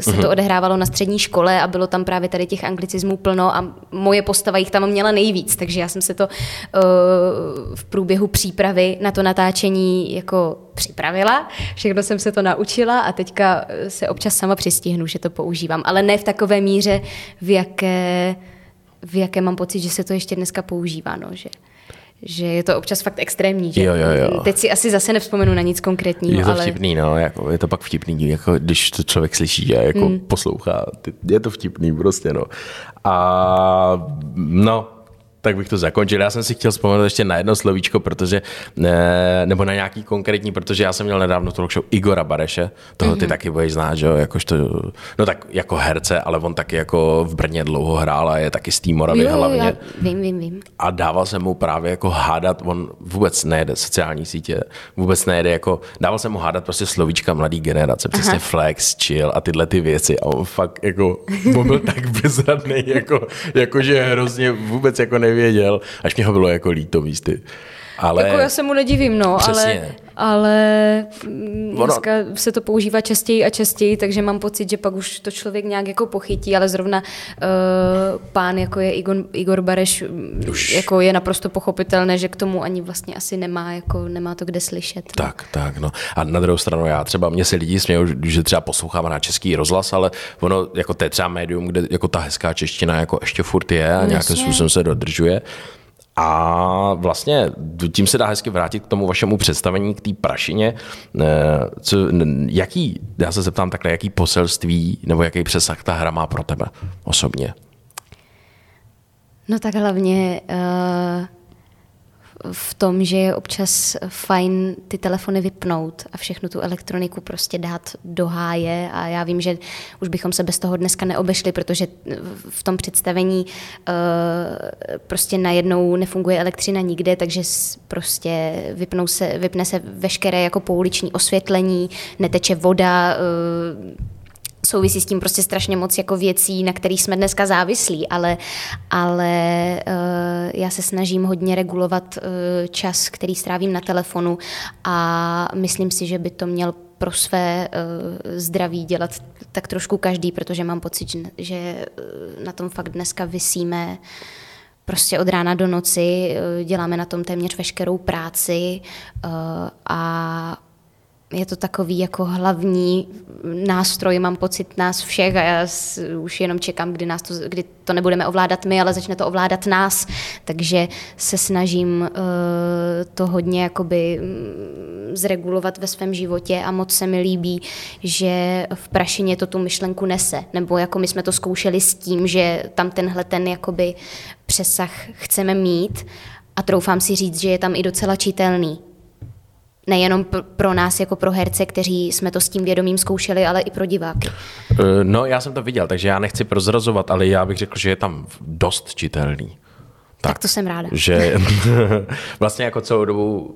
se to odehrávalo na střední škole a bylo tam právě tady těch anglicizmů plno a moje postava jich tam měla nejvíc, takže já jsem se to v průběhu přípravy na to natáčení jako připravila, všechno jsem se to naučila a teďka se občas sama přistihnu, že to používám, ale ne v takové míře, v jaké, v jaké mám pocit, že se to ještě dneska používá, no, že... že je to občas fakt extrémní. Že? Jo, jo, jo. Teď si asi zase nevzpomenu na nic konkrétního. Je to ale... vtipný, no, jako, je to pak vtipný, jako, když to člověk slyší a jako mm. poslouchá. Je to vtipný prostě, no. A no, tak bych to zakončil. Já jsem si chtěl vzpomenout ještě na jedno slovíčko, protože, ne, nebo na nějaký konkrétní, protože já jsem měl nedávno talk show Igora Bareše, toho ty mm-hmm. taky budeš znát, že jo, jakožto, no tak jako herce, ale on taky jako v Brně dlouho hrál a je taky z té Moravy hlavně. Jo, vím, vím, vím. A dával jsem mu právě jako hádat, on vůbec nejede sociální sítě, vůbec nejede jako, dával jsem mu hádat prostě slovíčka mladý generace, přesně Aha. flex, chill a tyhle ty věci a on fakt jako, on byl tak bezradný, jako, jako že hrozně vůbec jako neví, věděl, až mě ho bylo jako líto místy. Ale... Jako já se mu nedivím, no, Přesně. ale, ale dneska ono... se to používá častěji a častěji, takže mám pocit, že pak už to člověk nějak jako pochytí, ale zrovna uh, pán, jako je Igor, Igor Bareš, už. Jako je naprosto pochopitelné, že k tomu ani vlastně asi nemá, jako nemá to kde slyšet. Tak, tak, no. A na druhou stranu já třeba, mě se lidi smějou, že třeba poslouchám na Český rozhlas, ale ono, jako to je třeba médium, kde jako ta hezká čeština jako ještě furt je a nějakým způsobem se dodržuje. A vlastně tím se dá hezky vrátit k tomu vašemu představení, k té Prašině. Co, jaký, já se zeptám takhle, jaký poselství nebo jaký přesah ta hra má pro tebe osobně? No tak hlavně uh, v tom, že je občas fajn ty telefony vypnout a všechnu tu elektroniku prostě dát do háje. A já vím, že už bychom se bez toho dneska neobešli, protože v tom představení uh, prostě najednou nefunguje elektřina nikde, takže prostě vypnou se, vypne se veškeré jako pouliční osvětlení, neteče voda, uh, souvisí s tím prostě strašně moc jako věcí, na kterých jsme dneska závislí, ale, ale uh, já se snažím hodně regulovat uh, čas, který strávím na telefonu a myslím si, že by to měl pro své uh, zdraví dělat tak trošku každý, protože mám pocit, že na tom fakt dneska visíme prostě od rána do noci, uh, děláme na tom téměř veškerou práci uh, a je to takový jako hlavní nástroj, mám pocit nás všech a já už jenom čekám, kdy, nás to, kdy to nebudeme ovládat my, ale začne to ovládat nás, takže se snažím uh, to hodně jakoby zregulovat ve svém životě a moc se mi líbí, že v Prašině to tu myšlenku nese, nebo jako my jsme to zkoušeli s tím, že tam tenhle ten jakoby přesah chceme mít a troufám si říct, že je tam i docela čitelný. Nejenom pro nás, jako pro herce, kteří jsme to s tím vědomím zkoušeli, ale i pro diváky. No, já jsem to viděl, takže já nechci prozrazovat, ale já bych řekl, že je tam dost čitelný. Tak, tak to jsem ráda. Že vlastně jako celou dobu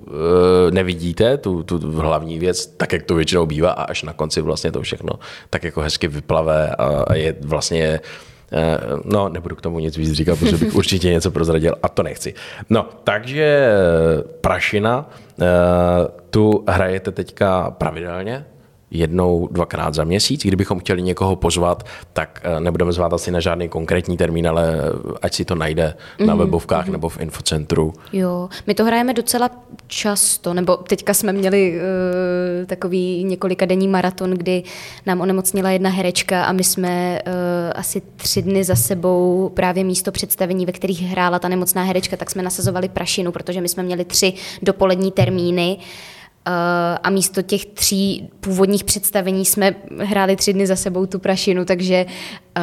nevidíte tu, tu hlavní věc, tak jak to většinou bývá a až na konci vlastně to všechno tak jako hezky vyplave a je vlastně... No, nebudu k tomu nic víc říkat, protože bych určitě něco prozradil a to nechci. No, takže Prašina, tu hrajete teďka pravidelně, jednou, dvakrát za měsíc. Kdybychom chtěli někoho pozvat, tak nebudeme zvát asi na žádný konkrétní termín, ale ať si to najde mm-hmm. na webovkách mm-hmm. nebo v infocentru. Jo, my to hrajeme docela často, nebo teďka jsme měli uh, takový několikadenní maraton, kdy nám onemocnila jedna herečka a my jsme uh, asi tři dny za sebou právě místo představení, ve kterých hrála ta nemocná herečka, tak jsme nasazovali Prašinu, protože my jsme měli tři dopolední termíny, a místo těch tří původních představení jsme hráli tři dny za sebou tu Prašinu, takže uh,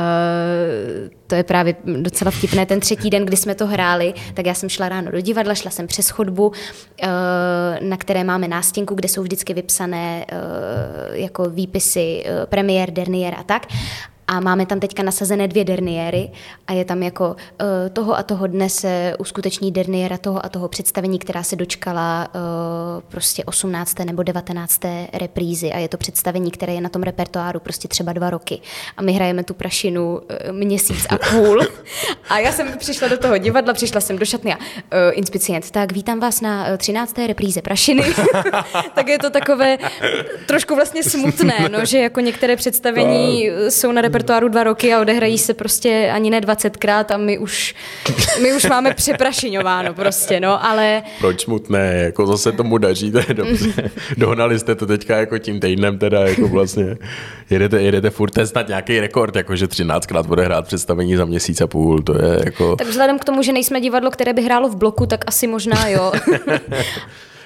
to je právě docela vtipné. Ten třetí den, kdy jsme to hráli, tak já jsem šla ráno do divadla, šla jsem přes chodbu, uh, na které máme nástěnku, kde jsou vždycky vypsané uh, jako výpisy uh, premiér, derniér a tak. A máme tam teďka nasazené dvě derniéry a je tam jako uh, toho a toho dne se uskuteční derniéra toho a toho představení, která se dočkala uh, prostě osmnácté nebo devatenácté reprízy a je to představení, které je na tom repertoáru prostě třeba dva roky. A my hrajeme tu Prašinu uh, měsíc a půl. A já jsem přišla do toho divadla, přišla jsem do šatny a uh, inspicient, tak vítám vás na uh, třinácté repríze Prašiny. Tak je to takové trošku vlastně smutné, no, že jako některé představení jsou na repertoáru repertoáru dva roky a odehrají se prostě ani ne dvacetkrát a my už, my už máme přeprašiňováno prostě, no, ale... Proč smutné, jako zase tomu daří, to je dobře. Dohnali jste to teďka jako tím týdnem teda, jako vlastně jedete, jedete furt, to je snad nějaký rekord, jakože třináctkrát bude hrát představení za měsíc a půl, to je jako... Tak vzhledem k tomu, že nejsme divadlo, které by hrálo v bloku, tak asi možná jo.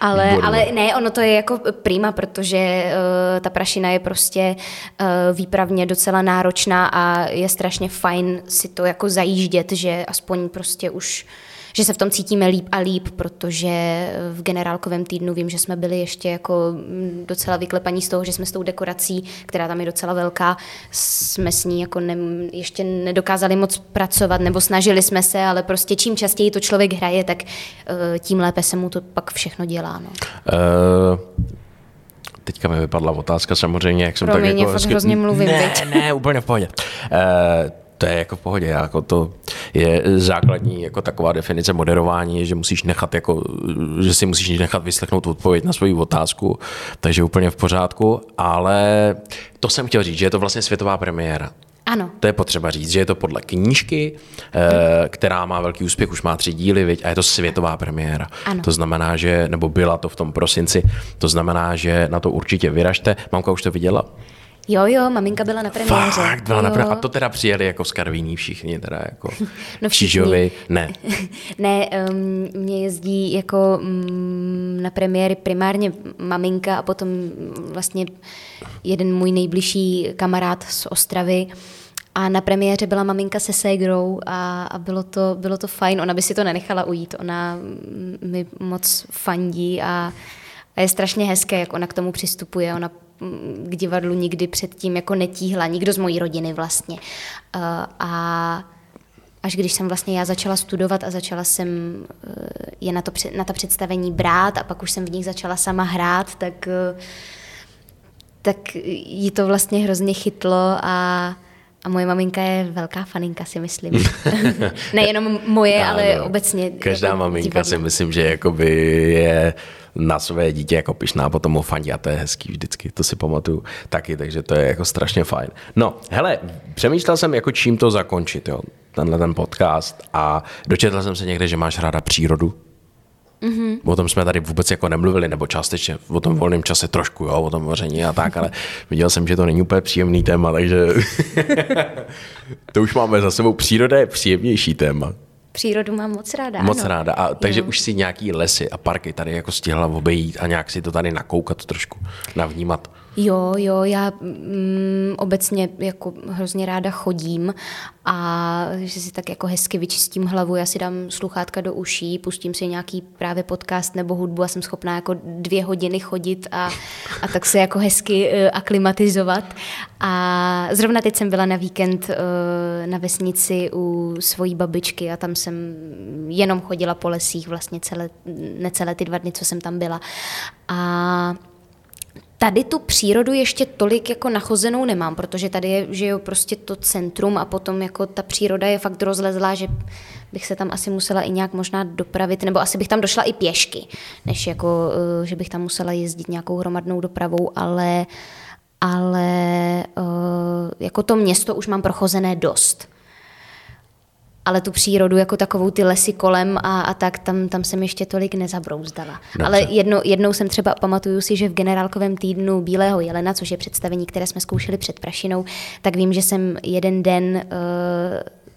Ale, ale ne, ono to je jako prima, protože uh, ta Prašina je prostě uh, výpravně docela náročná a je strašně fajn si to jako zajíždět, že aspoň prostě už, že se v tom cítíme líp a líp, protože v generálkovém týdnu vím, že jsme byli ještě jako docela vyklepaní z toho, že jsme s tou dekorací, která tam je docela velká, jsme s ní jako ne, ještě nedokázali moc pracovat, nebo snažili jsme se, ale prostě čím častěji to člověk hraje, tak tím lépe se mu to pak všechno dělá. No. Uh... Teďka mi vypadla otázka samozřejmě, jak jsem Pro tak mě jako... Hezky... hrozně mluvím, ne, ne, úplně v pohodě. Uh... To je jako v pohodě, jako to je základní jako taková definice moderování, že musíš nechat jako, že si musíš nechat vyslechnout odpověď na svou otázku, takže úplně v pořádku, ale to jsem chtěl říct, že je to vlastně světová premiéra. Ano. To je potřeba říct, že je to podle knížky, která má velký úspěch, už má tři díly, viď? A je to světová premiéra. Ano. To znamená, že, nebo byla to v tom prosinci, to znamená, že na to určitě vyražte. Mamka už to viděla? Jo, jo, maminka byla na premiéře. Fakt, byla na premiéře. A to teda přijeli jako z Karviní všichni, teda jako no Čižovi, ne. Ne, um, mě jezdí jako um, na premiéry primárně maminka a potom vlastně jeden můj nejbližší kamarád z Ostravy. A na premiéře byla maminka se ségrou a, a bylo, to, bylo to fajn. Ona by si to nenechala ujít, ona mi moc fandí a, a je strašně hezké, jak ona k tomu přistupuje, ona k divadlu nikdy předtím jako netíhla, nikdo z mojí rodiny vlastně. A až když jsem vlastně já začala studovat a začala jsem je na, to, na ta představení brát a pak už jsem v nich začala sama hrát, tak, tak jí to vlastně hrozně chytlo a A moje maminka je velká faninka, si myslím. Nejenom moje, ano, ale obecně. Každá maminka divadlo. Si myslím, že jakoby je na své dítě jako pyšná, potom ho fandí a to je hezký vždycky, to si pamatuju taky, takže to je jako strašně fajn. No, hele, přemýšlel jsem jako čím to zakončit, jo, tenhle ten podcast a dočetl jsem se někde, že máš ráda přírodu. Mm-hmm. O tom jsme tady vůbec jako nemluvili, nebo částečně o tom volném čase trošku, jo, o tom vaření a tak, ale viděl jsem, že to není úplně příjemný téma, takže to už máme za sebou. Příroda je příjemnější téma. Přírodu mám moc ráda. Moc ano. ráda, a, takže jo. Už si nějaký lesy a parky tady jako stihla obejít a nějak si to tady nakoukat trošku, navnímat. Jo, jo, já mm, obecně jako hrozně ráda chodím a že si tak jako hezky vyčistím hlavu, já si dám sluchátka do uší, pustím si nějaký právě podcast nebo hudbu a jsem schopná jako dvě hodiny chodit a, a tak se jako hezky uh, aklimatizovat. A zrovna teď jsem byla na víkend uh, na vesnici u svojí babičky a tam jsem jenom chodila po lesích vlastně celé, necelé ty dva dny, co jsem tam byla. A tady tu přírodu ještě tolik jako nachozenou nemám, protože tady je, že jo, prostě to centrum a potom jako ta příroda je fakt rozlezlá, že bych se tam asi musela i nějak možná dopravit, nebo asi bych tam došla i pěšky, než jako, že bych tam musela jezdit nějakou hromadnou dopravou, ale, ale jako to město už mám prochozené dost. Ale tu přírodu jako takovou, ty lesy kolem a, a tak, tam, tam jsem ještě tolik nezabrouzdala. Dobře. Ale jedno, jednou jsem třeba, pamatuju si, že v generálkovém týdnu Bílého jelena, což je představení, které jsme zkoušeli před Prašinou, tak vím, že jsem jeden den uh,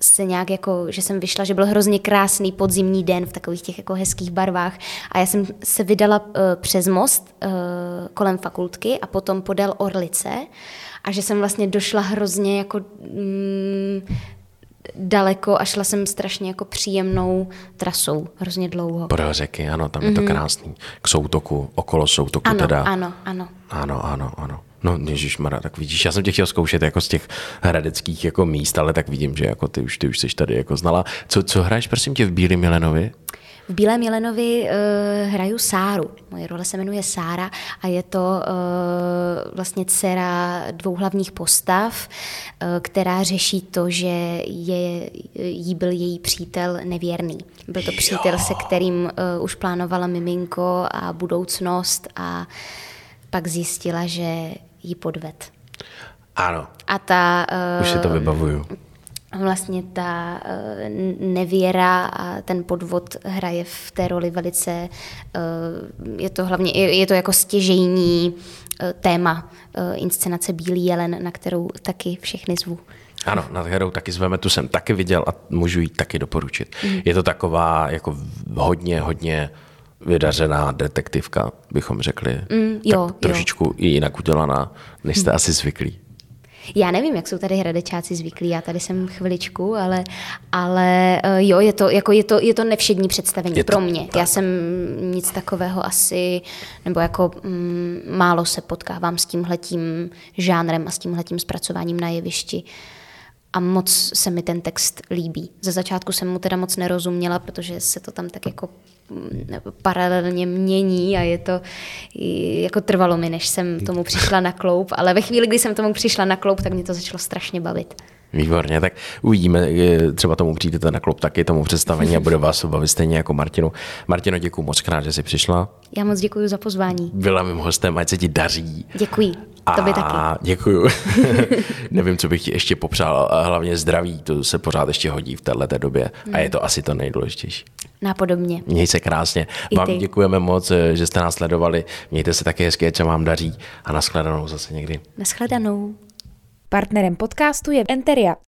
se nějak jako, že jsem vyšla, že byl hrozně krásný podzimní den v takových těch jako hezkých barvách a já jsem se vydala uh, přes most uh, kolem fakultky a potom podél Orlice a že jsem vlastně došla hrozně jako... Mm, daleko a šla jsem strašně jako příjemnou trasou, hrozně dlouho. Podél řeky, ano, tam mm-hmm. je to krásný. K soutoku, okolo soutoku ano, teda. Ano, ano, ano. Ano, ano, no ježišmarja, tak vidíš, já jsem tě chtěl zkoušet jako z těch hradeckých jako míst, ale tak vidím, že jako ty už ty už jsi tady jako znala. Co, co hraješ, prosím tě, v Bílém jelenovi? V Bílém jelenovi uh, hraju Sáru. Moje role se jmenuje Sára a je to uh, vlastně dcera dvou hlavních postav, uh, která řeší to, že je, jí byl její přítel nevěrný. Byl to přítel, jo. se kterým uh, už plánovala miminko a budoucnost a pak zjistila, že jí podved. Ano. A ta... Uh, Už si to vybavuju. Vlastně ta uh, nevěra a ten podvod hraje v té roli velice... Uh, je to hlavně, je, je to jako stěžejní uh, téma uh, inscenace Bílý jelen, na kterou taky všechny zvu. Ano, nad herou taky zveme, tu jsem taky viděl a můžu ji taky doporučit. Mm. Je to taková jako hodně, hodně vydařená detektivka, bychom řekli. Mm, jo, tak trošičku jo. jinak udělaná, než jste mm. asi zvyklí. Já nevím, jak jsou tady hradečáci zvyklí, já tady jsem chviličku, ale, ale jo, je to, jako je to, je to nevšední představení je pro to, mě. Tak. Já jsem nic takového asi, nebo jako m, málo se potkávám s tímhletím žánrem a s tímhletím zpracováním na jevišti. A moc se mi ten text líbí. Ze začátku jsem mu teda moc nerozuměla, protože se to tam tak jako paralelně mění a je to jako trvalo mi, než jsem tomu přišla na kloup, ale ve chvíli, kdy jsem tomu přišla na kloup, tak mě to začalo strašně bavit. Výborně, tak uvidíme, třeba tomu přijdete na kloup taky, tomu představení a bude vás bavit stejně jako Martinu. Martino, děkuju moc krát, že jsi přišla. Já moc děkuju za pozvání. Byla mým hostem, ať se ti daří. Děkuji. Tobě taky. Děkuju. Nevím, co bych ti ještě popřál, hlavně zdraví, to se pořád ještě hodí v této době hmm. a je to asi to nejdůležitější. Napodobně. Měj se krásně. Vám děkujeme moc, že jste nás sledovali. Mějte se taky hezky, co vám daří a nashledanou zase někdy. Nashledanou. Partnerem podcastu je Enteria,